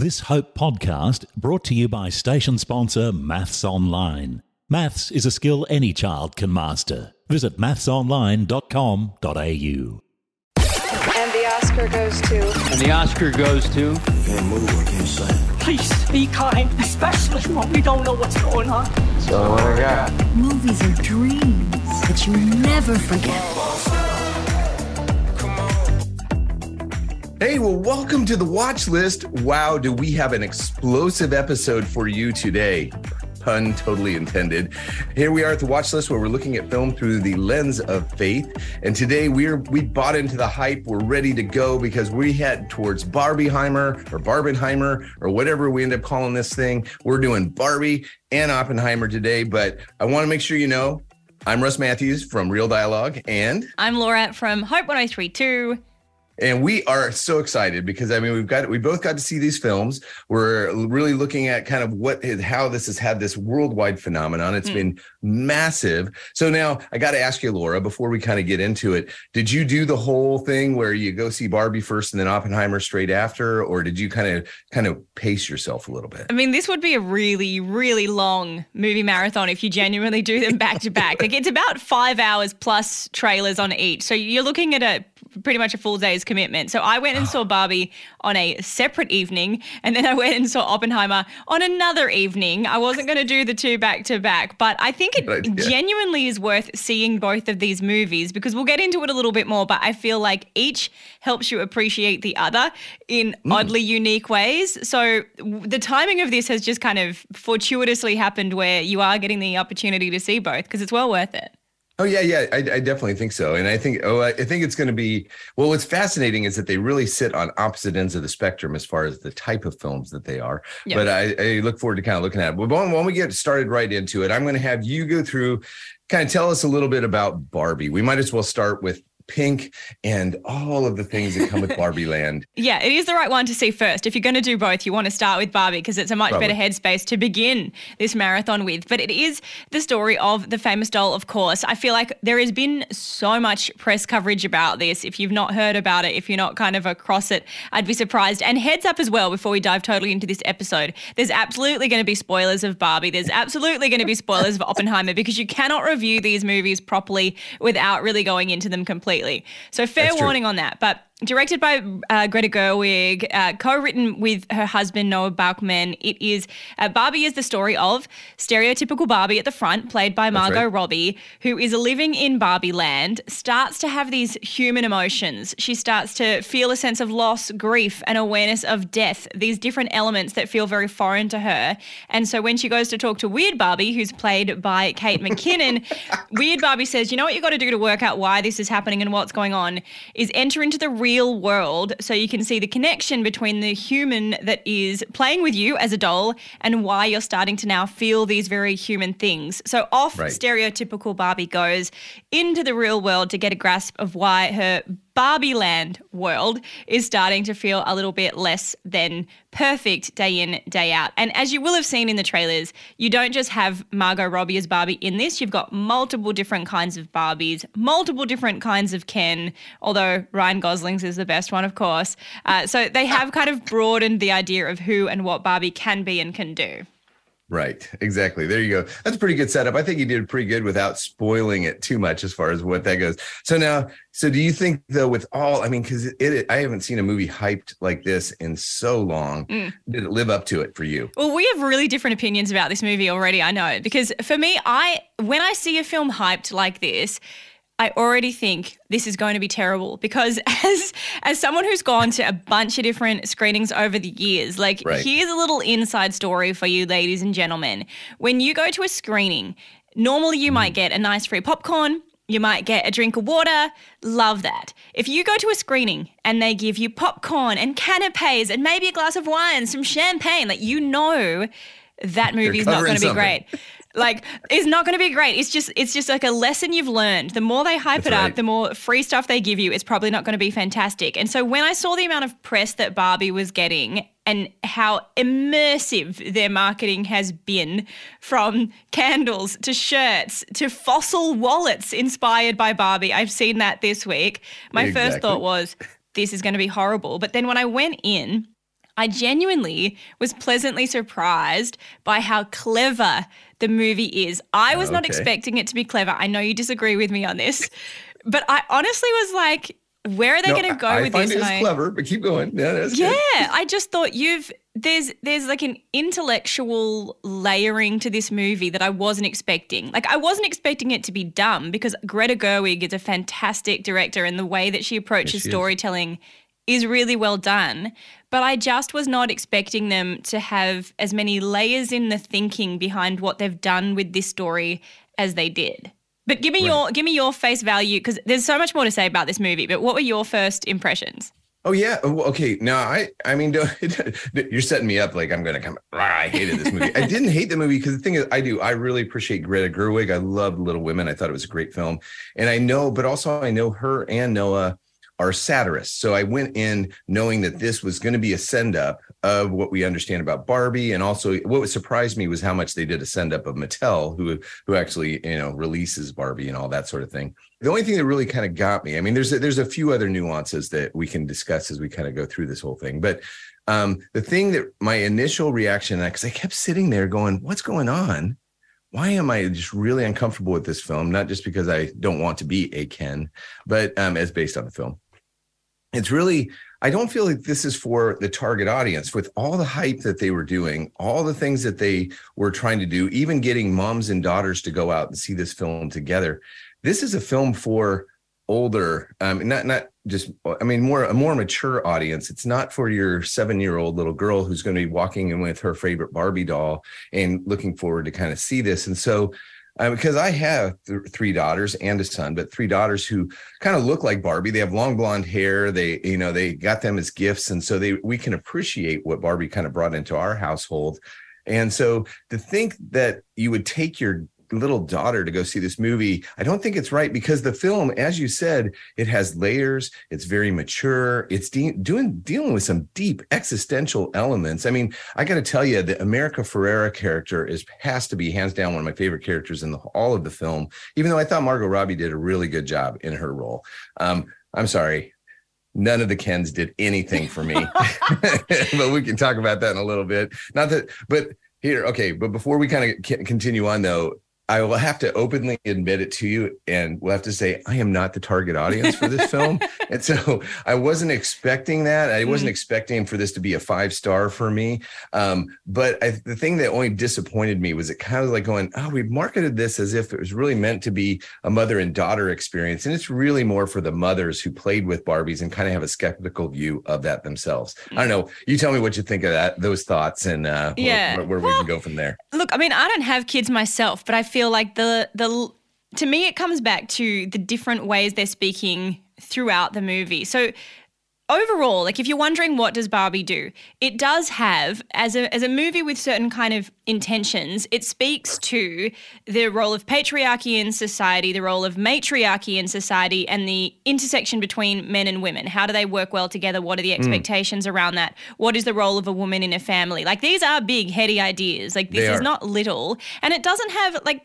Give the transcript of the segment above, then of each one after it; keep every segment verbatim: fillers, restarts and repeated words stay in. This Hope podcast brought to you by station sponsor Maths Online. Maths is a skill any child can master. Visit maths online dot com dot a u. And the Oscar goes to... And the Oscar goes to... Can't move, I can't say. Please be kind, especially when we don't know what's going on. So what I got? Movies are dreams that you never forget. Hey, well, welcome to The Watch List. Wow, do we have an explosive episode for you today. Pun totally intended. Here we are at The Watch List, where we're looking at film through the lens of faith. And today we're we bought into the hype. We're ready to go because we head towards Barbenheimer or Barbenheimer or whatever we end up calling this thing. We're doing Barbie and Oppenheimer today, but I want to make sure you know I'm Russ Matthews from Real Dialogue, and I'm Laura from Hope ten thirty-two. And we are so excited because, I mean, we've got we both got to see these films. We're really looking at kind of what is, how this has had this worldwide phenomenon. It's mm. been massive. So now I got to ask you, Laura, before we kind of get into it, did you do the whole thing where you go see Barbie first and then Oppenheimer straight after? Or did you kind of kind of pace yourself a little bit? I mean, this would be a really, really long movie marathon if you genuinely do them back to back. Like, it's about five hours plus trailers on each. So you're looking at a pretty much a full day's commitment. So I went and saw Barbie on a separate evening, and then I went and saw Oppenheimer on another evening. I wasn't going to do the two back to back, but I think it but, yeah. genuinely is worth seeing both of these movies, because we'll get into it a little bit more, but I feel like each helps you appreciate the other in mm. oddly unique ways. So the timing of this has just kind of fortuitously happened where you are getting the opportunity to see both, because it's well worth it. Oh, yeah, yeah, I, I definitely think so. And I think oh, I think it's going to be – well, what's fascinating is that they really sit on opposite ends of the spectrum as far as the type of films that they are. Yep. But I, I look forward to kind of looking at it. But when, when we get started right into it, I'm going to have you go through, kind of tell us a little bit about Barbie. We might as well start with Pink and all of the things that come with Barbie Land. Yeah, it is the right one to see first. If you're going to do both, you want to start with Barbie because it's a much Probably. better headspace to begin this marathon with. But it is the story of the famous doll, of course. I feel like there has been so much press coverage about this. If you've not heard about it, if you're not kind of across it, I'd be surprised. And heads up as well, before we dive totally into this episode, there's absolutely going to be spoilers of Barbie. There's absolutely going to be spoilers of Oppenheimer, because you cannot review these movies properly without really going into them completely. So fair warning on that. But directed by uh, Greta Gerwig, uh, co-written with her husband Noah Baumbach, it is uh, Barbie is the story of stereotypical Barbie at the front, played by Margot right. Robbie, who is living in Barbie Land, starts to have these human emotions. She starts to feel a sense of loss, grief, and awareness of death, these different elements that feel very foreign to her. And so when she goes to talk to Weird Barbie, who's played by Kate McKinnon, Weird Barbie says, you know what you've got to do to work out why this is happening and what's going on is enter into the real real world so you can see the connection between the human that is playing with you as a doll and why you're starting to now feel these very human things. So off right. stereotypical Barbie goes into the real world to get a grasp of why her Barbie Land world is starting to feel a little bit less than perfect day in, day out. And as you will have seen in the trailers, you don't just have Margot Robbie as Barbie in this. You've got multiple different kinds of Barbies, multiple different kinds of Ken, although Ryan Gosling's is the best one, of course. Uh, so they have kind of broadened the idea of who and what Barbie can be and can do. Right, exactly. There you go. That's a pretty good setup. I think you did pretty good without spoiling it too much as far as what that goes. So now, so do you think though with all, I mean, because it, it, I haven't seen a movie hyped like this in so long. Mm. Did it live up to it for you? Well, we have really different opinions about this movie already, I know. Because for me, I when I see a film hyped like this, I already think this is going to be terrible, because as as someone who's gone to a bunch of different screenings over the years, like right. here's a little inside story for you, ladies and gentlemen. When you go to a screening, normally you mm. might get a nice free popcorn, you might get a drink of water, love that. If you go to a screening and they give you popcorn and canapes and maybe a glass of wine, some champagne, like you know that movie's not going to be great. Like, it's not going to be great. It's just it's just like a lesson you've learned. The more they hype That's it right. up, the more free stuff they give you, it's probably not going to be fantastic. And so when I saw the amount of press that Barbie was getting and how immersive their marketing has been, from candles to shirts to fossil wallets inspired by Barbie, I've seen that this week. My Exactly. first thought was, this is going to be horrible. But then when I went in, I genuinely was pleasantly surprised by how clever the movie is. I was oh, okay. not expecting it to be clever. I know you disagree with me on this, but I honestly was like, where are they no, going to go I with find this? It is I, clever, but keep going. Yeah, that's yeah I just thought you've there's there's like an intellectual layering to this movie that I wasn't expecting. Like I wasn't expecting it to be dumb because Greta Gerwig is a fantastic director and the way that she approaches yes, storytelling is. is really well done. But I just was not expecting them to have as many layers in the thinking behind what they've done with this story as they did. But give me right. your give me your face value, because there's so much more to say about this movie, but what were your first impressions? Oh, yeah. Okay. No, I I mean, you're setting me up like I'm going to come. I hated this movie. I didn't hate the movie because the thing is, I do. I really appreciate Greta Gerwig. I loved Little Women. I thought it was a great film. And I know, but also I know her and Noah are satirists. So I went in knowing that this was going to be a send-up of what we understand about Barbie. And also what surprised me was how much they did a send-up of Mattel, who who actually, you know, releases Barbie and all that sort of thing. The only thing that really kind of got me, I mean, there's a, there's a few other nuances that we can discuss as we kind of go through this whole thing. But um, the thing that my initial reaction, because I kept sitting there going, what's going on? Why am I just really uncomfortable with this film? Not just because I don't want to be a Ken, but um, as based on the film. It's really, I don't feel like this is for the target audience. With all the hype that they were doing, all the things that they were trying to do, even getting moms and daughters to go out and see this film together. This is a film for older, um, not not just, I mean, more a more mature audience. It's not for your seven-year-old little girl who's going to be walking in with her favorite Barbie doll and looking forward to kind of see this. And so Um, because I have th- three daughters and a son, but three daughters who kind of look like Barbie. They have long blonde hair. They, you know, they got them as gifts. And so they, we can appreciate what Barbie kind of brought into our household. And so to think that you would take your little daughter to go see this movie, I don't think it's right, because the film, as you said, it has layers. It's very mature. It's de- doing dealing with some deep existential elements. I mean, I got to tell you, the America Ferrera character is has to be hands down one of my favorite characters in the, all of the film. Even though I thought Margot Robbie did a really good job in her role. Um, I'm sorry, none of the Kens did anything for me, but we can talk about that in a little bit. Not that, but here, okay. But before we kind of c- continue on, though. I will have to openly admit it to you, and we'll have to say I am not the target audience for this film. And so I wasn't expecting that. I wasn't mm. expecting for this to be a five star for me. Um, but I, the thing that only disappointed me was it kind of like going, oh, we marketed this as if it was really meant to be a mother and daughter experience. And it's really more for the mothers who played with Barbies and kind of have a skeptical view of that themselves. Mm. I don't know. You tell me what you think of that, those thoughts, and uh, yeah. where, where well, we can go from there. Look, I mean, I don't have kids myself, but I feel like the the to me it comes back to the different ways they're speaking throughout the movie. So overall, like if you're wondering what does Barbie do, it does have, as a as a movie with certain kind of intentions, it speaks to the role of patriarchy in society, the role of matriarchy in society, and the intersection between men and women. How do they work well together? What are the expectations mm. around that? What is the role of a woman in a family? Like these are big, heady ideas. Like this is not little. And it doesn't have like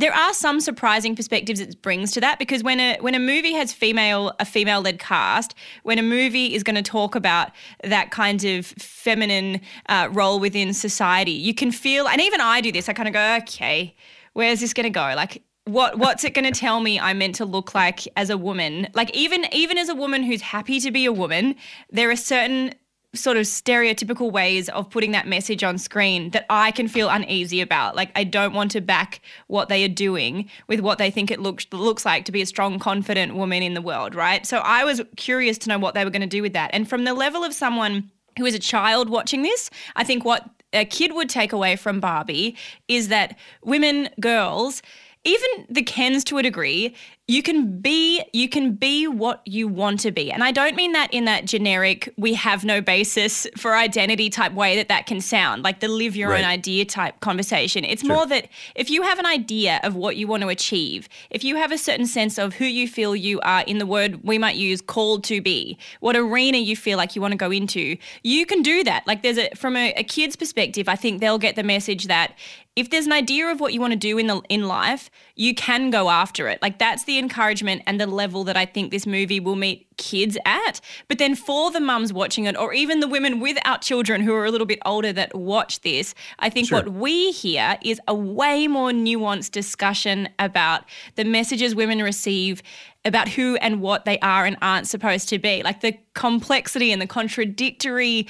there are some surprising perspectives it brings to that, because when a when a movie has female a female-led cast, when a movie is going to talk about that kind of feminine uh, role within society, you can feel, and even I do this, I kind of go, okay, where's this going to go? Like what what's it going to tell me I'm meant to look like as a woman? Like even even as a woman who's happy to be a woman, there are certain sort of stereotypical ways of putting that message on screen that I can feel uneasy about. Like I don't want to back what they are doing with what they think it looks looks like to be a strong, confident woman in the world, right? So I was curious to know what they were going to do with that. And from the level of someone who is a child watching this, I think what a kid would take away from Barbie is that women, girls, even the Kens to a degree, you can be you can be what you want to be. And I don't mean that in that generic we have no basis for identity type way that that can sound, like the live your right. own idea type conversation. It's sure. more that if you have an idea of what you want to achieve, if you have a certain sense of who you feel you are, in the word we might use called to be, what arena you feel like you want to go into, you can do that. Like there's a from a, a kid's perspective, I think they'll get the message that if there's an idea of what you want to do in the in life, you can go after it. Like that's the the encouragement and the level that I think this movie will meet kids at. But then for the mums watching it, or even the women with our children who are a little bit older that watch this, I think sure. what we hear is a way more nuanced discussion about the messages women receive about who and what they are and aren't supposed to be, like the complexity and the contradictory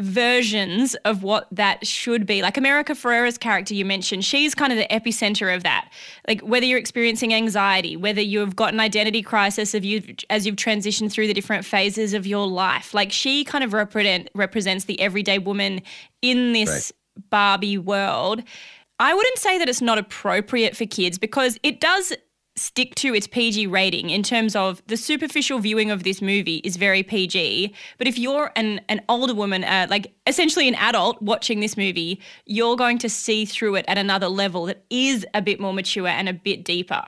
versions of what that should be. Like America Ferrera's character you mentioned, she's kind of the epicenter of that. Like whether you're experiencing anxiety, whether you've got an identity crisis of you as you've transitioned through the different phases of your life, like she kind of represent, represents the everyday woman in this right. Barbie world. I wouldn't say that it's not appropriate for kids, because it does stick to its P G rating in terms of the superficial viewing of this movie is very P G. But if you're an, an older woman, uh, like essentially an adult watching this movie, you're going to see through it at another level that is a bit more mature and a bit deeper.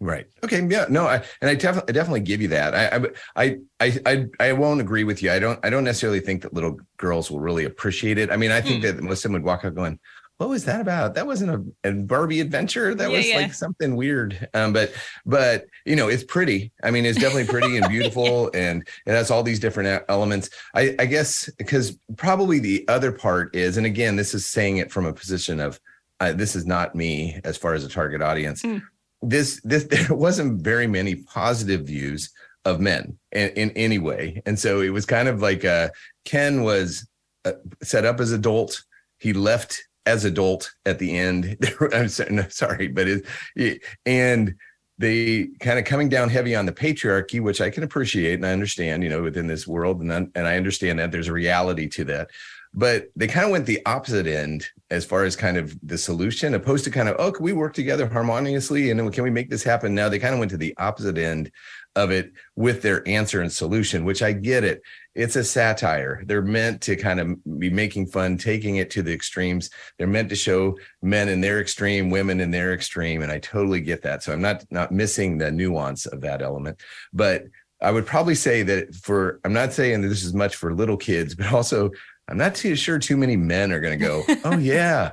Right. Okay. Yeah. No. I and I, def- I definitely give you that. I I I I I won't agree with you. I don't. I don't necessarily think that little girls will really appreciate it. I mean, I think mm. that Melissa would walk out going, what was that about? That wasn't a, a Barbie adventure. That yeah, was yeah. like something weird. Um, but, but, you know, it's pretty. I mean, it's definitely pretty and beautiful. yeah. And it has all these different elements. I, I guess, because probably the other part is, and again, this is saying it from a position of, uh, this is not me as far as a target audience. Mm. This, this, there wasn't very many positive views of men in, in any way. And so it was kind of like, uh, Ken was uh, set up as adult. He left as adult at the end. I'm sorry, no, sorry but it, it and they kind of coming down heavy on the patriarchy, which I can appreciate and I understand, you know, within this world. And I, and I understand that there's a reality to that, but they kind of went the opposite end as far as kind of the solution, opposed to kind of, oh, can we work together harmoniously? And then can we make this happen? Now they kind of went to the opposite end of it with their answer and solution, which I get it. It's a satire. They're meant to kind of be making fun, taking it to the extremes. They're meant to show men in their extreme, women in their extreme. And I totally get that. So I'm not, not missing the nuance of that element, but I would probably say that for, I'm not saying that this is much for little kids, but also I'm not too sure too many men are going to go, oh yeah,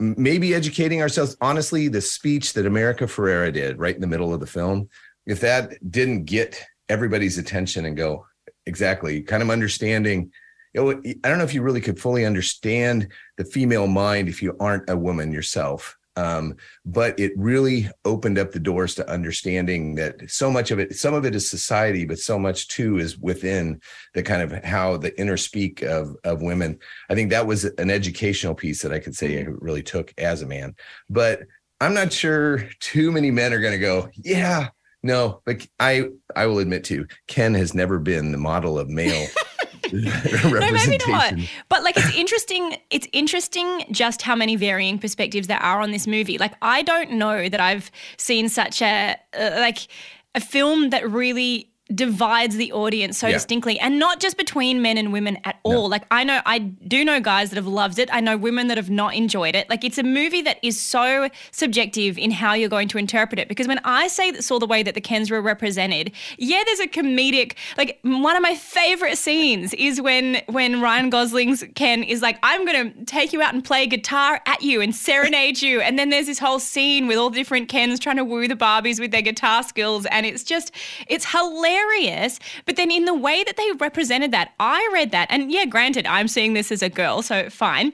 maybe educating ourselves. Honestly, the speech that America Ferrera did right in the middle of the film, if that didn't get everybody's attention and go, exactly, kind of understanding, you know, I don't know if you really could fully understand the female mind if you aren't a woman yourself. Um, but it really opened up the doors to understanding that so much of it, some of it is society, but so much too is within the kind of how the inner speak of, of women. I think that was an educational piece that I could say I really took as a man, but I'm not sure too many men are going to go, yeah. No, but I, I will admit to, Ken has never been the model of male representation. No, maybe not. But like, it's interesting. It's interesting just how many varying perspectives there are on this movie. Like, I don't know that I've seen such a uh, like a film that really divides the audience so yeah. distinctly, and not just between men and women at all. No. Like, I know, I do know guys that have loved it. I know women that have not enjoyed it. Like, it's a movie that is so subjective in how you're going to interpret it. Because when I say that saw the way that the Kens were represented, yeah, there's a comedic, like one of my favorite scenes is when, when Ryan Gosling's Ken is like, I'm going to take you out and play guitar at you and serenade you. And then there's this whole scene with all the different Kens trying to woo the Barbies with their guitar skills. And it's just, it's hilarious. But then in the way that they represented that, I read that, and yeah, granted, I'm seeing this as a girl, so fine.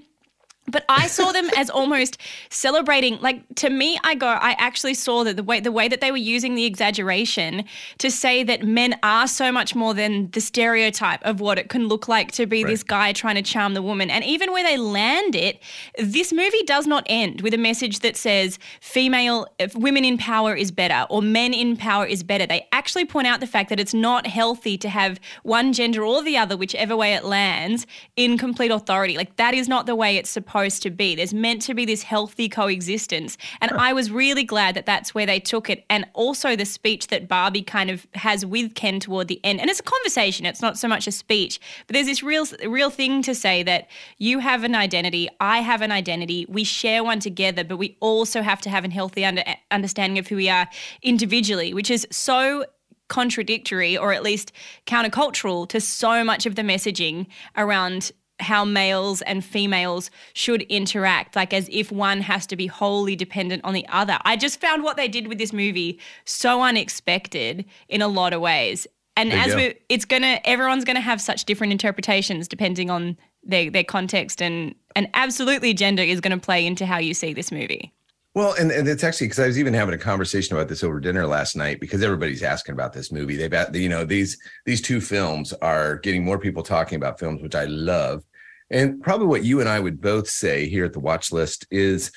But I saw them as almost celebrating. Like, to me, I go, I actually saw that the way the way that they were using the exaggeration to say that men are so much more than the stereotype of what it can look like to be right. this guy trying to charm the woman. And even where they land it, this movie does not end with a message that says female, if women in power is better or men in power is better. They actually point out the fact that it's not healthy to have one gender or the other, whichever way it lands, in complete authority. Like, that is not the way it's supposed to be. There's meant to be this healthy coexistence. And I was really glad that that's where they took it. And also the speech that Barbie kind of has with Ken toward the end. And it's a conversation. It's not so much a speech, but there's this real, real thing to say that you have an identity. I have an identity. We share one together, but we also have to have a healthy under, understanding of who we are individually, which is so contradictory, or at least countercultural, to so much of the messaging around how males and females should interact, like as if one has to be wholly dependent on the other. I just found what they did with this movie so unexpected in a lot of ways. And as go. we, it's gonna, everyone's gonna have such different interpretations depending on their their context, and and absolutely gender is gonna play into how you see this movie. Well, and, and it's actually, because I was even having a conversation about this over dinner last night, because everybody's asking about this movie. They've, you know, these these two films are getting more people talking about films, which I love. And probably what you and I would both say here at the Watch List is,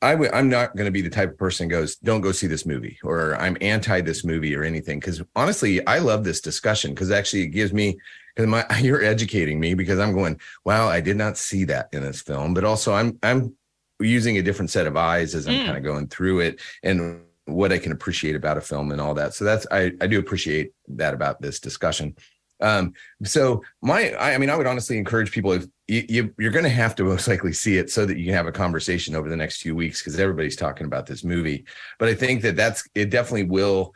I w- I'm not going to be the type of person who goes, don't go see this movie, or I'm anti this movie or anything. Because honestly, I love this discussion, because actually it gives me, because you're educating me, because I'm going, wow, I did not see that in this film. But also I'm I'm using a different set of eyes as I'm mm. kind of going through it, and what I can appreciate about a film and all that. So that's, I, I do appreciate that about this discussion. Um, so my, I, I mean, I would honestly encourage people, if you, you, you're going to have to most likely see it so that you can have a conversation over the next few weeks, because everybody's talking about this movie. But I think that that's, it definitely will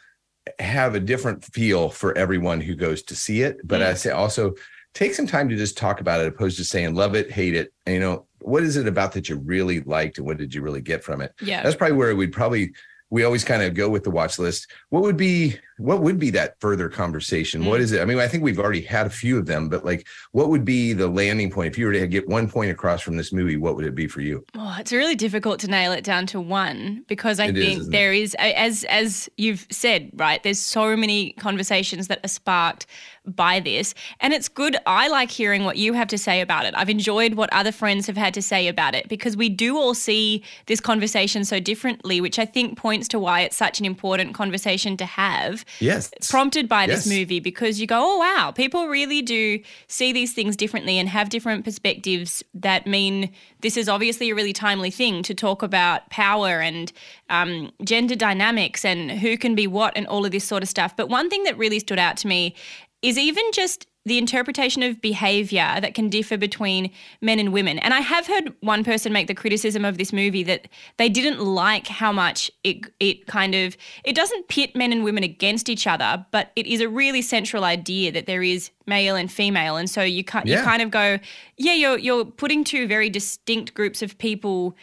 have a different feel for everyone who goes to see it. But mm. I say also take some time to just talk about it, opposed to saying love it, hate it. And, you know, what is it about that you really liked, and what did you really get from it? Yeah, that's probably where we'd probably, we always kind of go with the Watch List. What would be, what would be that further conversation? Mm. What is it? I mean, I think we've already had a few of them, but like, what would be the landing point? If you were to get one point across from this movie, what would it be for you? Oh, it's really difficult to nail it down to one, because I it think is, there it? is, as as you've said, right, there's so many conversations that are sparked by this. And it's good. I like hearing what you have to say about it. I've enjoyed what other friends have had to say about it, because we do all see this conversation so differently, which I think points to why it's such an important conversation to have. Yes. Prompted by yes. this movie, because you go, oh, wow, people really do see these things differently and have different perspectives that mean this is obviously a really timely thing to talk about power and um, gender dynamics and who can be what and all of this sort of stuff. But one thing that really stood out to me is even just the interpretation of behavior that can differ between men and women. And I have heard one person make the criticism of this movie that they didn't like how much it it kind of, it doesn't pit men and women against each other, but it is a really central idea that there is male and female. And so you, can, yeah. you kind of go, yeah, you're you're putting two very distinct groups of people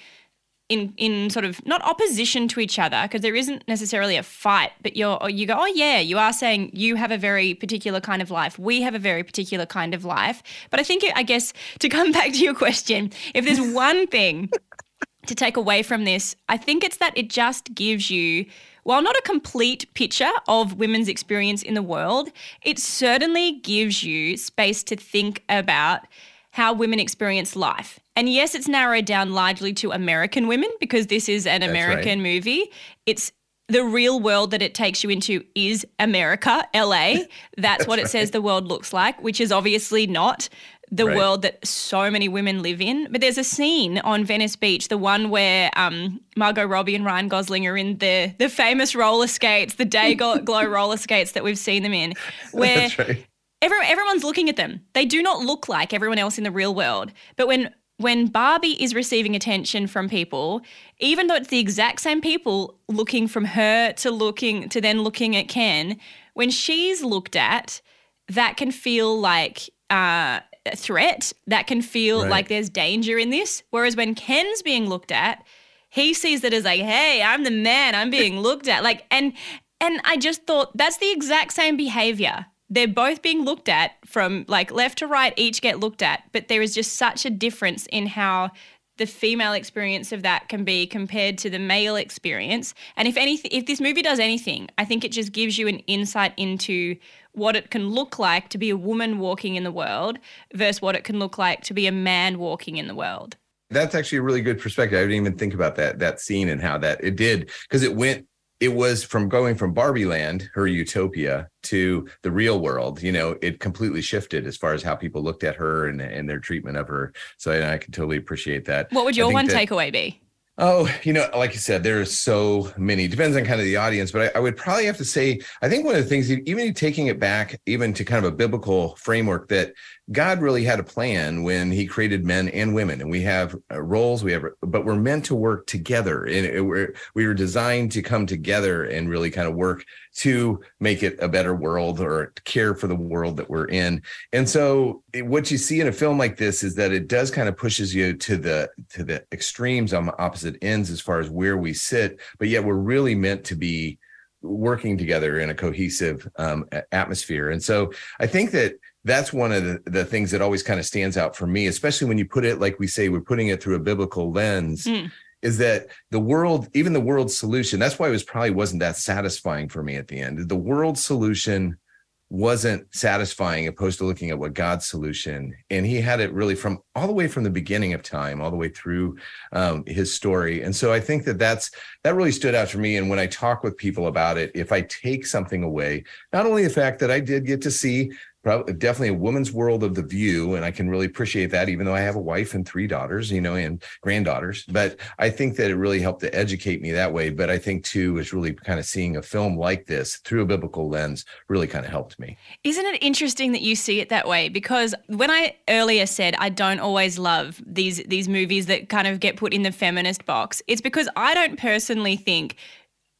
in in sort of not opposition to each other, because there isn't necessarily a fight, but you're you go, oh, yeah, you are saying you have a very particular kind of life, we have a very particular kind of life. But I think, it, I guess, to come back to your question, if there's one thing to take away from this, I think it's that it just gives you, while not a complete picture of women's experience in the world, it certainly gives you space to think about how women experience life. And yes, it's narrowed down largely to American women, because this is an That's American right. movie. It's the real world that it takes you into is America, L A. That's, That's what right. it says the world looks like, which is obviously not the right. world that so many women live in. But there's a scene on Venice Beach, the one where um, Margot Robbie and Ryan Gosling are in the the famous roller skates, the day glow roller skates that we've seen them in, where That's right. every, everyone's looking at them. They do not look like everyone else in the real world. But when When Barbie is receiving attention from people, even though it's the exact same people looking from her to looking to then looking at Ken, when she's looked at, that can feel like uh, a threat. That can feel right. like there's danger in this. Whereas when Ken's being looked at, he sees it as like, hey, I'm the man, I'm being looked at. Like, and and I just thought that's the exact same behavior. They're both being looked at from like left to right, each get looked at, but there is just such a difference in how the female experience of that can be compared to the male experience. And if anything, if this movie does anything, I think it just gives you an insight into what it can look like to be a woman walking in the world versus what it can look like to be a man walking in the world. That's actually a really good perspective. I didn't even think about that, that scene and how that it did, because it went It was from going from Barbie Land, her utopia, to the real world. You know, it completely shifted as far as how people looked at her and, and their treatment of her. So I, I can totally appreciate that. What would your one that, takeaway be? Oh, you know, like you said, there are so many. Depends on kind of the audience. But I, I would probably have to say, I think one of the things, even taking it back, even to kind of a biblical framework, that God really had a plan when he created men and women. And we have roles, we have but we're meant to work together. And it, we're, we were designed to come together and really kind of work to make it a better world or care for the world that we're in. And so it, what you see in a film like this is that it does kind of pushes you to the to the extremes on the opposite ends as far as where we sit, but yet we're really meant to be working together in a cohesive um, atmosphere. And so I think that that's one of the, the things that always kind of stands out for me, especially when you put it, like we say, we're putting it through a biblical lens, mm. is that the world, even the world's solution, that's why it was probably wasn't that satisfying for me at the end. The world's solution wasn't satisfying opposed to looking at what God's solution. And he had it really from all the way from the beginning of time, all the way through um, his story. And so I think that that's, that really stood out for me. And when I talk with people about it, if I take something away, not only the fact that I did get to see probably definitely a woman's world of the view, and I can really appreciate that, even though I have a wife and three daughters, you know, and granddaughters. But I think that it really helped to educate me that way. But I think, too, is really kind of seeing a film like this through a biblical lens really kind of helped me. Isn't it interesting that you see it that way? Because when I earlier said I don't always love these these movies that kind of get put in the feminist box, it's because I don't personally think,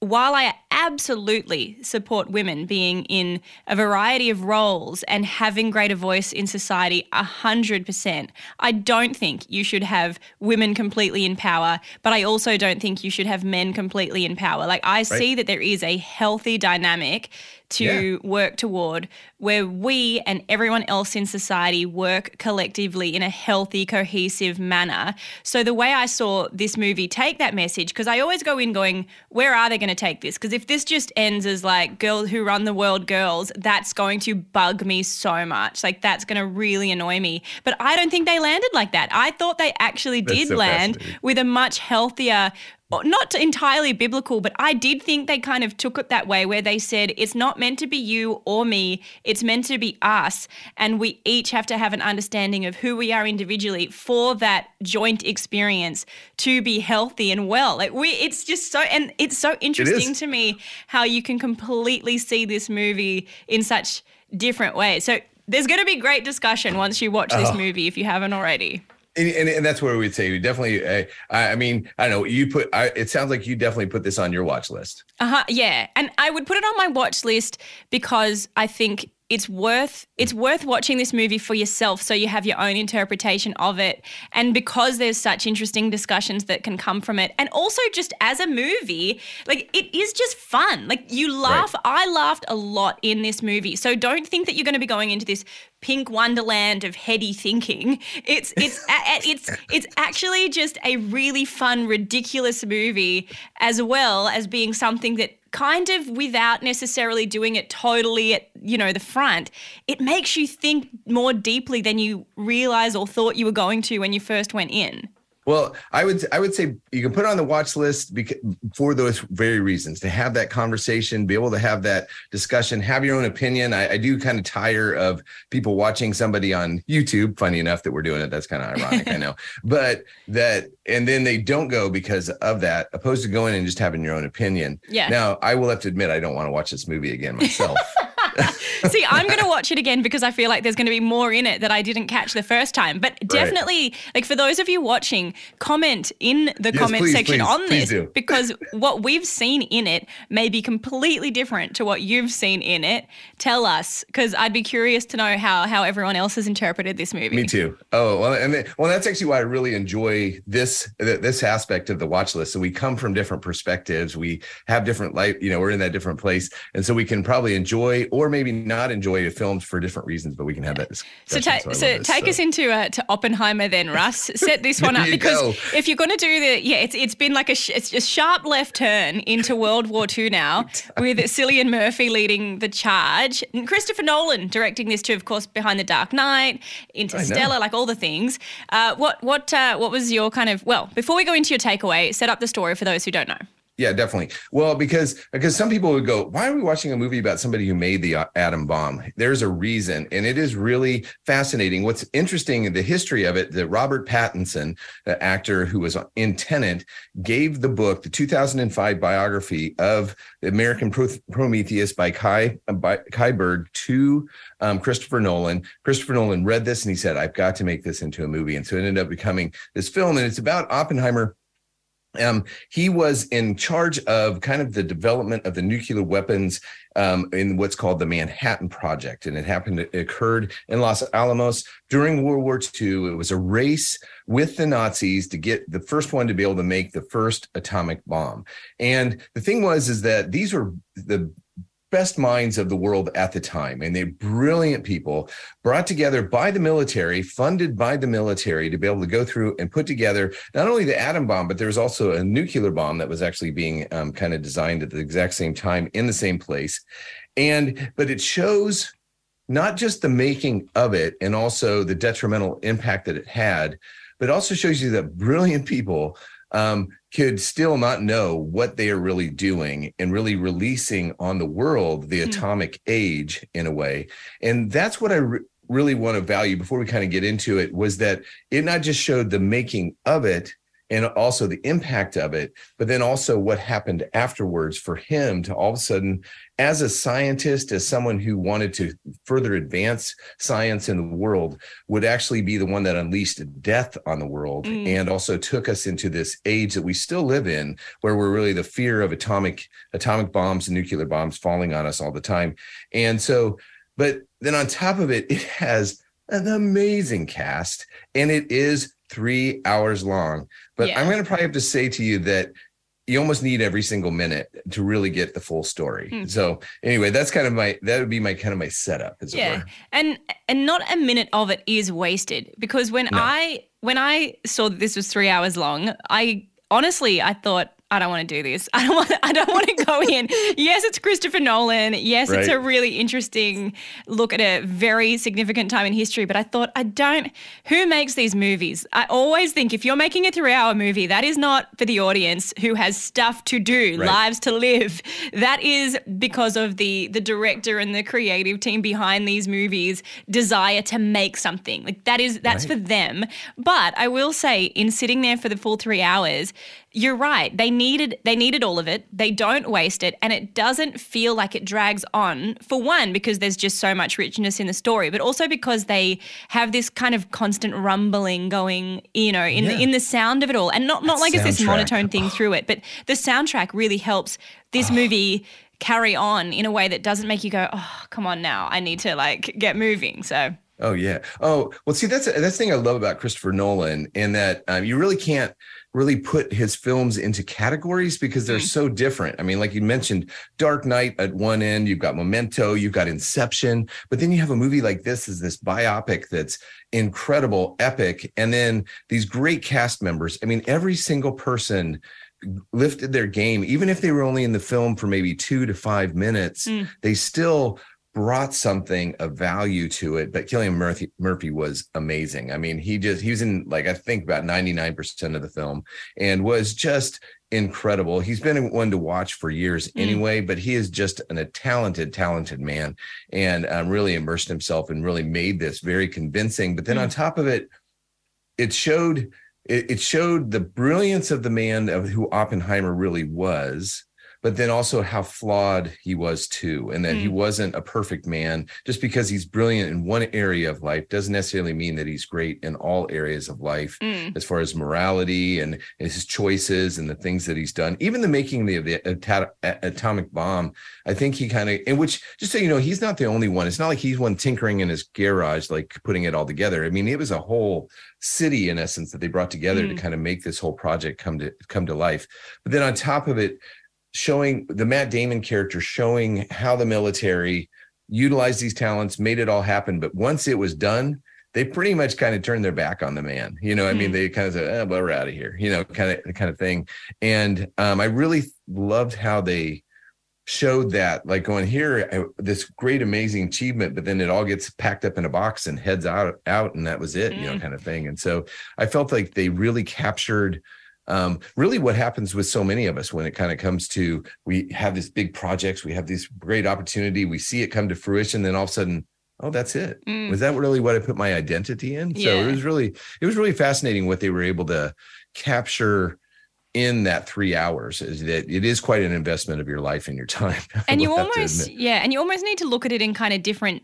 while I absolutely support women being in a variety of roles and having greater voice in society one hundred percent, I don't think you should have women completely in power, but I also don't think you should have men completely in power. Like I right. see that there is a healthy dynamic to yeah. work toward where we and everyone else in society work collectively in a healthy, cohesive manner. So the way I saw this movie take that message, because I always go in going, where are they going to take this? Because if this just ends as like girls who run the world girls, that's going to bug me so much. Like that's going to really annoy me. But I don't think they landed like that. I thought they actually did so land with a much healthier, not entirely biblical, but I did think they kind of took it that way where they said it's not meant to be you or me, it's meant to be us, and we each have to have an understanding of who we are individually for that joint experience to be healthy and well. Like we, it's just so, and it's so interesting it to me how you can completely see this movie in such different ways. So there's going to be great discussion once you watch oh. this movie if you haven't already. And, and, and that's where we'd say we definitely, I, I mean, I don't know, you put, I, it sounds like you definitely put this on your watch list. Uh-huh, yeah. And I would put it on my watch list because I think it's worth, it's worth watching this movie for yourself so you have your own interpretation of it, and because there's such interesting discussions that can come from it. And also just as a movie, like it is just fun. Like you laugh. Right. I laughed a lot in this movie. So don't think that you're going to be going into this pink wonderland of heady thinking. It's it's it's it's actually just a really fun, ridiculous movie, as well as being something that kind of, without necessarily doing it totally at, you know, the front, it makes you think more deeply than you realize or thought you were going to when you first went in. Well, I would I would say you can put it on the watch list because, for those very reasons, to have that conversation, be able to have that discussion, have your own opinion. I, I do kind of tire of people watching somebody on YouTube. Funny enough that we're doing it. That's kind of ironic, I know. But that, and then they don't go because of that, opposed to going and just having your own opinion. Yeah. Now, I will have to admit, I don't want to watch this movie again myself. See, I'm going to watch it again because I feel like there's going to be more in it that I didn't catch the first time. But definitely, right. like for those of you watching, comment in the yes, comment please, section please, on please this do. Because what we've seen in it may be completely different to what you've seen in it. Tell us, because I'd be curious to know how how everyone else has interpreted this movie. Me too. Oh, well, and then, well, that's actually why I really enjoy this this aspect of the watch list. So we come from different perspectives. We have different life. You know, we're in that different place, and so we can probably enjoy or Or maybe not enjoy films for different reasons, but we can have that discussion. So, ta- so, so this, take so. us into uh, to Oppenheimer then, Russ. Set this one up because go. if you're going to do the yeah, it's it's been like a sh- it's a sharp left turn into World War Two now with Cillian Murphy leading the charge, and Christopher Nolan directing this too, of course, behind The Dark Knight, Interstellar, like all the things. Uh, what what uh, what was your kind of well before we go into your takeaway? Set up the story for those who don't know. Yeah, definitely. Well, because because some people would go, why are we watching a movie about somebody who made the atom bomb? There's a reason. And it is really fascinating. What's interesting in the history of it, that Robert Pattinson, the actor who was in Tenet, gave the book, the two thousand five biography of American Prometheus by Kai, by Kai Bird to um, Christopher Nolan. Christopher Nolan read this and he said, I've got to make this into a movie. And so it ended up becoming this film. And it's about Oppenheimer Um, he was in charge of kind of the development of the nuclear weapons um, in what's called the Manhattan Project. And it happened, it occurred in Los Alamos during World War Two. It was a race with the Nazis to get the first one to be able to make the first atomic bomb. And the thing was, is that these were the best minds of the world at the time, and they brilliant people brought together by the military, funded by the military, to be able to go through and put together not only the atom bomb, but there was also a nuclear bomb that was actually being um, kind of designed at the exact same time in the same place. And but it shows not just the making of it and also the detrimental impact that it had, but also shows you that brilliant people Um, could still not know what they are really doing and really releasing on the world the mm. atomic age in a way. And that's what I re- really want to value before we kind of get into it, was that it not just showed the making of it and also the impact of it, but then also what happened afterwards for him to all of a sudden, as a scientist, as someone who wanted to further advance science in the world, would actually be the one that unleashed death on the world mm. and also took us into this age that we still live in, where we're really the fear of atomic atomic bombs and nuclear bombs falling on us all the time. And so, but then on top of it, it has an amazing cast, and it is three hours long. But yeah. I'm going to probably have to say to you that you almost need every single minute to really get the full story. Mm. So anyway, that's kind of my, that would be my kind of my setup. As yeah. It were. And, and not a minute of it is wasted, because when no. I, when I saw that this was three hours long, I honestly, I thought, I don't want to do this. I don't want to, I don't want to go in. Yes, it's Christopher Nolan. Yes, right. It's a really interesting look at a very significant time in history. But I thought, I don't – who makes these movies? I always think if you're making a three-hour movie, that is not for the audience who has stuff to do, right. lives to live. That is because of the the director and the creative team behind these movies' desire to make something. Like that is that's right. for them. But I will say, in sitting there for the full three hours – you're right. They needed they needed all of it. They don't waste it, and it doesn't feel like it drags on, for one, because there's just so much richness in the story, but also because they have this kind of constant rumbling going, you know, in, yeah. the, in the sound of it all. And not, not like soundtrack. It's this monotone thing oh. through it, but the soundtrack really helps this oh. movie carry on in a way that doesn't make you go, oh, come on now, I need to like get moving, so... Oh, yeah. Oh, well, see, that's that's the thing I love about Christopher Nolan, in that um, you really can't really put his films into categories because they're mm. so different. I mean, like you mentioned, Dark Knight at one end, you've got Memento, you've got Inception, but then you have a movie like this, is this biopic that's incredible, epic, and then these great cast members. I mean, every single person lifted their game, even if they were only in the film for maybe two to five minutes, mm. they still... brought something of value to it. But Cillian Murphy, Murphy was amazing. I mean, he just, he was in like, I think about ninety-nine percent of the film and was just incredible. He's been one to watch for years anyway, mm. but he is just an, a talented, talented man, and um, really immersed himself and really made this very convincing. But then mm. on top of it, it showed, it, it showed the brilliance of the man of who Oppenheimer really was, but then also how flawed he was too, and that mm. he wasn't a perfect man. Just because he's brilliant in one area of life doesn't necessarily mean that he's great in all areas of life, mm. as far as morality and his choices and the things that he's done. Even the making of the at- atomic bomb, I think he kind of, in which, just so you know, he's not the only one. It's not like he's one tinkering in his garage, like putting it all together. I mean, it was a whole city in essence that they brought together mm. to kind of make this whole project come to come to life. But then on top of it, showing the Matt Damon character, showing how the military utilized these talents, made it all happen. But once it was done, they pretty much kind of turned their back on the man. You know, mm-hmm. I mean, they kind of said, oh, well, we're out of here, you know, kind of kind of thing. And um, I really loved how they showed that, like going here, I, this great, amazing achievement, but then it all gets packed up in a box and heads out, out and that was it, mm. you know, kind of thing. And so I felt like they really captured Um, really what happens with so many of us when it kind of comes to, we have these big projects, we have this great opportunity, we see it come to fruition, then all of a sudden, oh, that's it. Mm. Was that really what I put my identity in? Yeah. So it was really, it was really fascinating what they were able to capture in that three hours, is that it is quite an investment of your life and your time. And you almost, yeah. And you almost need to look at it in kind of different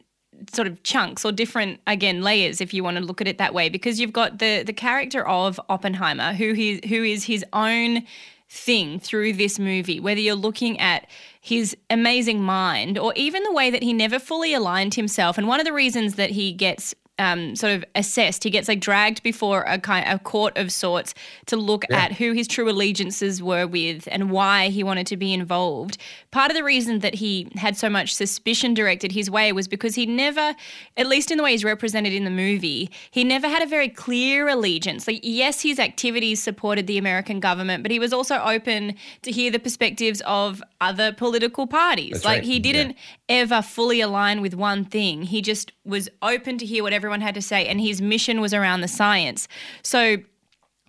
sort of chunks or different, again, layers, if you want to look at it that way, because you've got the the character of Oppenheimer, who he who is his own thing through this movie, whether you're looking at his amazing mind or even the way that he never fully aligned himself. And one of the reasons that he gets um, sort of assessed, he gets like dragged before a kind a court of sorts to look yeah. at who his true allegiances were with and why he wanted to be involved. Part of the reason that he had so much suspicion directed his way was because he never, at least in the way he's represented in the movie, he never had a very clear allegiance. Like, yes, his activities supported the American government, but he was also open to hear the perspectives of other political parties. That's like right. he didn't yeah. ever fully align with one thing. He just was open to hear what everyone Everyone had to say, and his mission was around the science. So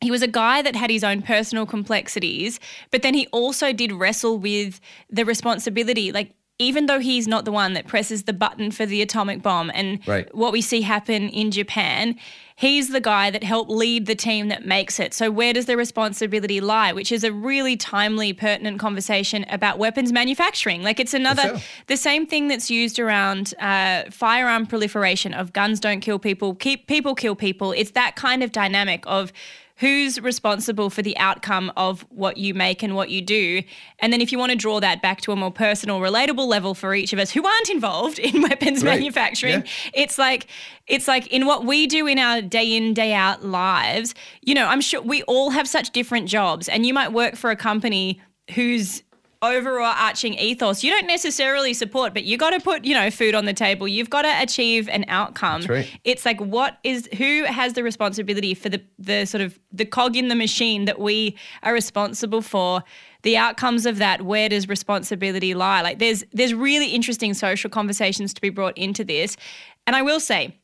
he was a guy that had his own personal complexities, but then he also did wrestle with the responsibility. Like, even though he's not the one that presses the button for the atomic bomb and right. what we see happen in Japan, he's the guy that helped lead the team that makes it. So where does the responsibility lie? Which is a really timely, pertinent conversation about weapons manufacturing. Like, it's another, so. the same thing that's used around uh, firearm proliferation of guns don't kill people, keep people kill people. It's that kind of dynamic of who's responsible for the outcome of what you make and what you do. And then if you want to draw that back to a more personal, relatable level for each of us who aren't involved in weapons right. manufacturing, yeah. it's like it's like in what we do in our day in, day out lives, you know, I'm sure we all have such different jobs, and you might work for a company whose overall arching ethos you don't necessarily support, but you got to put, you know, food on the table. You've got to achieve an outcome. That's right. It's like, what is, who has the responsibility for the, the sort of the cog in the machine that we are responsible for, the outcomes of that? Where does responsibility lie? Like, there's, there's really interesting social conversations to be brought into this. And I will say,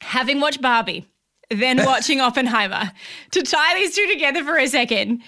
having watched Barbie, then watching Oppenheimer, to tie these two together for a second,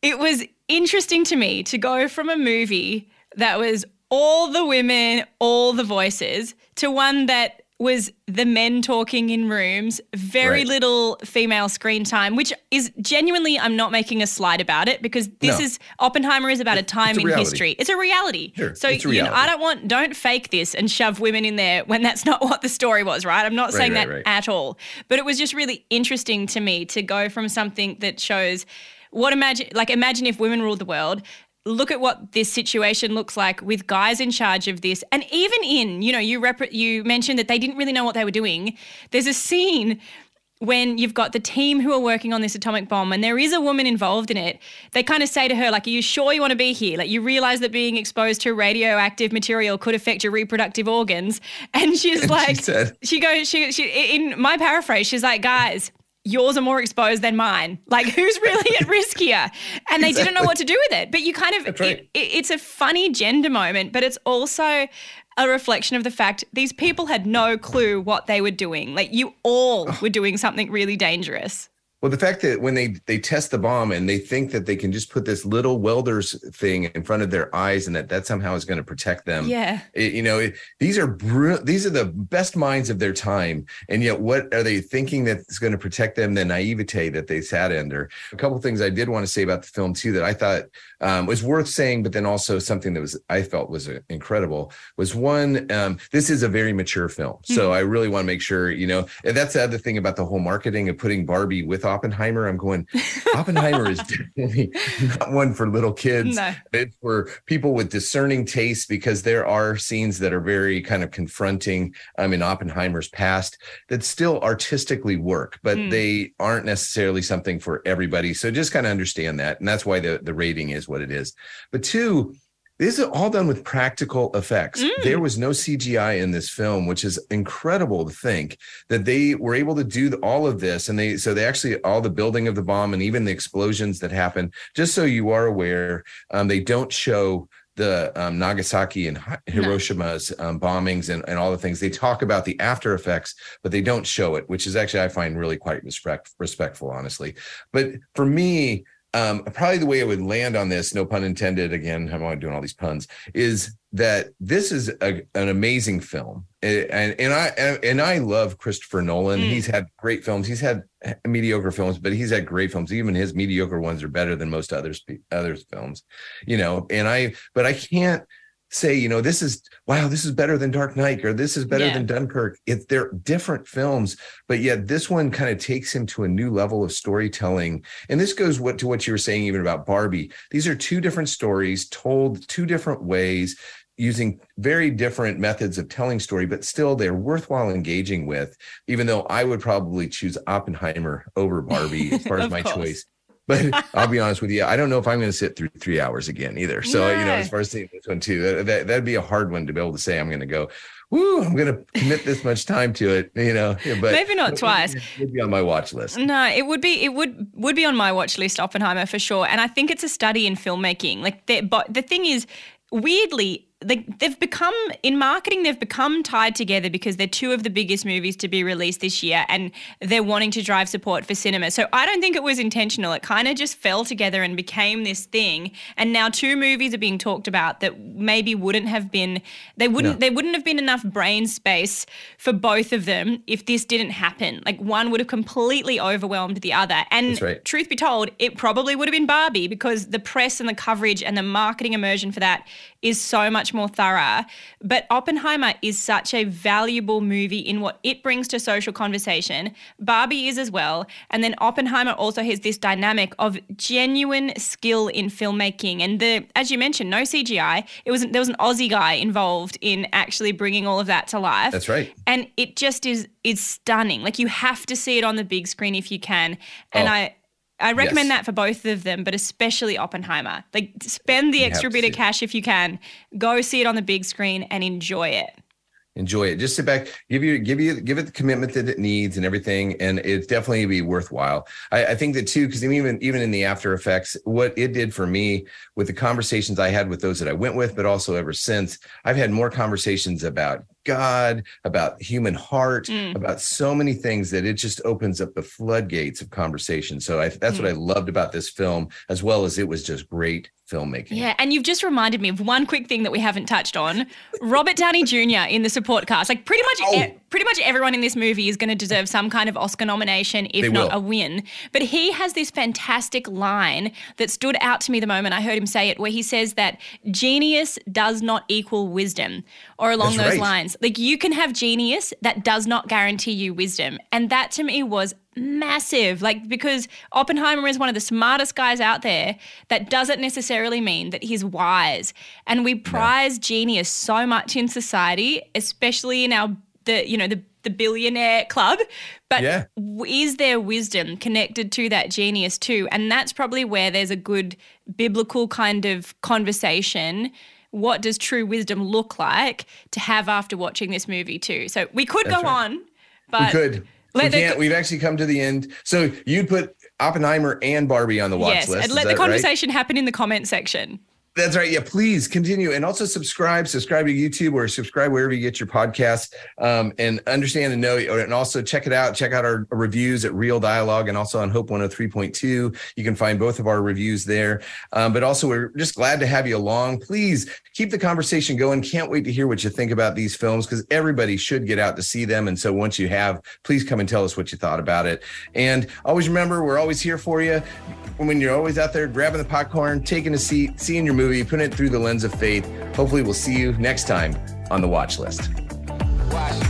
it was interesting to me to go from a movie that was all the women, all the voices, to one that was the men talking in rooms, very right. little female screen time, which is genuinely, I'm not making a slide about it, because this no. is, Oppenheimer is about it, a time a in reality. history. It's a reality. Sure, so it's a reality. You know, I don't want, don't fake this and shove women in there when that's not what the story was, right? I'm not right, saying right, that right. at all. But it was just really interesting to me to go from something that shows What imagine like imagine if women ruled the world. Look at what this situation looks like with guys in charge of this. And even in, you know, you rep- you mentioned that they didn't really know what they were doing. There's a scene when you've got the team who are working on this atomic bomb and there is a woman involved in it. They kind of say to her, like, are you sure you want to be here? Like, you realize that being exposed to radioactive material could affect your reproductive organs. And she's and like, she, said, she goes, she, she in my paraphrase, she's like, guys, yours are more exposed than mine. Like, who's really at risk here? And they exactly. didn't know what to do with it. But you kind of, right. it, it, it's a funny gender moment, but it's also a reflection of the fact these people had no clue what they were doing. Like, you all were doing something really dangerous. Well, the fact that when they, they test the bomb and they think that they can just put this little welder's thing in front of their eyes and that that somehow is going to protect them. Yeah. It, you know, it, these are br- these are the best minds of their time. And yet what are they thinking that's going to protect them? The naivete that they sat under. A couple of things I did want to say about the film, too, that I thought um, was worth saying, but then also something that was I felt was incredible was one. Um, this is a very mature film. So mm-hmm. I really want to make sure, you know, and that's the other thing about the whole marketing of putting Barbie with Oppenheimer. I'm going, Oppenheimer is definitely not one for little kids. No. It's for people with discerning tastes, because there are scenes that are very kind of confronting um, in Oppenheimer's past that still artistically work, but mm. they aren't necessarily something for everybody. So just kind of understand that. And that's why the, the rating is what it is. But two, this is all done with practical effects. Mm. There was no C G I in this film, which is incredible to think that they were able to do all of this. And they, so they actually, all the building of the bomb and even the explosions that happen, just so you are aware, um, they don't show the um, Nagasaki and Hiroshima's um, bombings and, and all the things. They talk about the after effects, but they don't show it, which is actually, I find really quite respect, respectful, honestly. But for me, Um, probably the way I would land on this, no pun intended, again, I'm doing all these puns, is that this is a, an amazing film. And, and I and I love Christopher Nolan. Mm. He's had great films. He's had mediocre films, but he's had great films. Even his mediocre ones are better than most others, others films, you know, and I, but I can't say, you know, this is, wow, this is better than Dark Knight, or this is better yeah. than Dunkirk. It, they're different films, but yet this one kind of takes him to a new level of storytelling. And this goes what, to what you were saying even about Barbie. These are two different stories told two different ways, using very different methods of telling story, but still they're worthwhile engaging with, even though I would probably choose Oppenheimer over Barbie as far as my course. choice. But I'll be honest with you, I don't know if I'm going to sit through three hours again either. So, yeah. you know, as far as this one too, that, that, that'd be a hard one to be able to say, I'm going to go, woo, I'm going to commit this much time to it, you know. But maybe not twice. It would be on my watch list. No, it would be, it would, would be on my watch list, Oppenheimer, for sure. And I think it's a study in filmmaking. Like, but the thing is, weirdly, Like they've become, in marketing, they've become tied together because they're two of the biggest movies to be released this year, and they're wanting to drive support for cinema. So I don't think it was intentional. It kind of just fell together and became this thing. And now two movies are being talked about that maybe wouldn't have been, they wouldn't, no. there wouldn't have been enough brain space for both of them if this didn't happen. Like one would have completely overwhelmed the other. And That's right. truth be told, it probably would have been Barbie, because the press and the coverage and the marketing immersion for that is so much more thorough. But Oppenheimer is such a valuable movie in what it brings to social conversation. Barbie is as well. And then Oppenheimer also has this dynamic of genuine skill in filmmaking. And the, as you mentioned, no C G I. It was, there was an Aussie guy involved in actually bringing all of that to life. That's right. And it just is, is stunning. Like you have to see it on the big screen if you can. And oh. I, I recommend yes. that for both of them, but especially Oppenheimer. Like, spend the you extra bit of cash if you can. Go see it on the big screen and enjoy it. Enjoy it. Just sit back, give you, give you, give it the commitment that it needs and everything, and it's definitely be worthwhile. I, I think that too, because even even in the after effects, what it did for me with the conversations I had with those that I went with, but also ever since, I've had more conversations about God, about human heart, mm. about so many things that it just opens up the floodgates of conversation. So I, that's mm. what I loved about this film, as well as it was just great filmmaking. Yeah, and you've just reminded me of one quick thing that we haven't touched on. Robert Downey Junior in the support cast. Like pretty much oh. e- pretty much everyone in this movie is going to deserve some kind of Oscar nomination, if they not will. a win. But he has this fantastic line that stood out to me the moment I heard him say it, where he says that genius does not equal wisdom, or along that's those right. lines. Like you can have genius, that does not guarantee you wisdom. And that to me was massive, like because Oppenheimer is one of the smartest guys out there. That doesn't necessarily mean that he's wise. And we prize no. genius so much in society, especially in our, the you know, the, the billionaire club. But yeah. is there wisdom connected to that genius too? And that's probably where there's a good biblical kind of conversation. What does true wisdom look like to have after watching this movie too? So we could That's go right. on, but we could. We the, can't. We've actually come to the end. So you put Oppenheimer and Barbie on the watch yes, list. Yes, and let the conversation right? happen in the comment section. That's right. Yeah, please continue. And also subscribe, subscribe to YouTube or subscribe wherever you get your podcasts, um, and understand and know. And also check it out. Check out our reviews at Real Dialogue and also on Hope one oh three point two. You can find both of our reviews there. Um, but also, we're just glad to have you along. Please keep the conversation going. Can't wait to hear what you think about these films, because everybody should get out to see them. And so once you have, please come and tell us what you thought about it. And always remember, we're always here for you. When you're always out there grabbing the popcorn, taking a seat, seeing your movie, put it through the lens of faith. Hopefully we'll see you next time on The Watch List. Watch.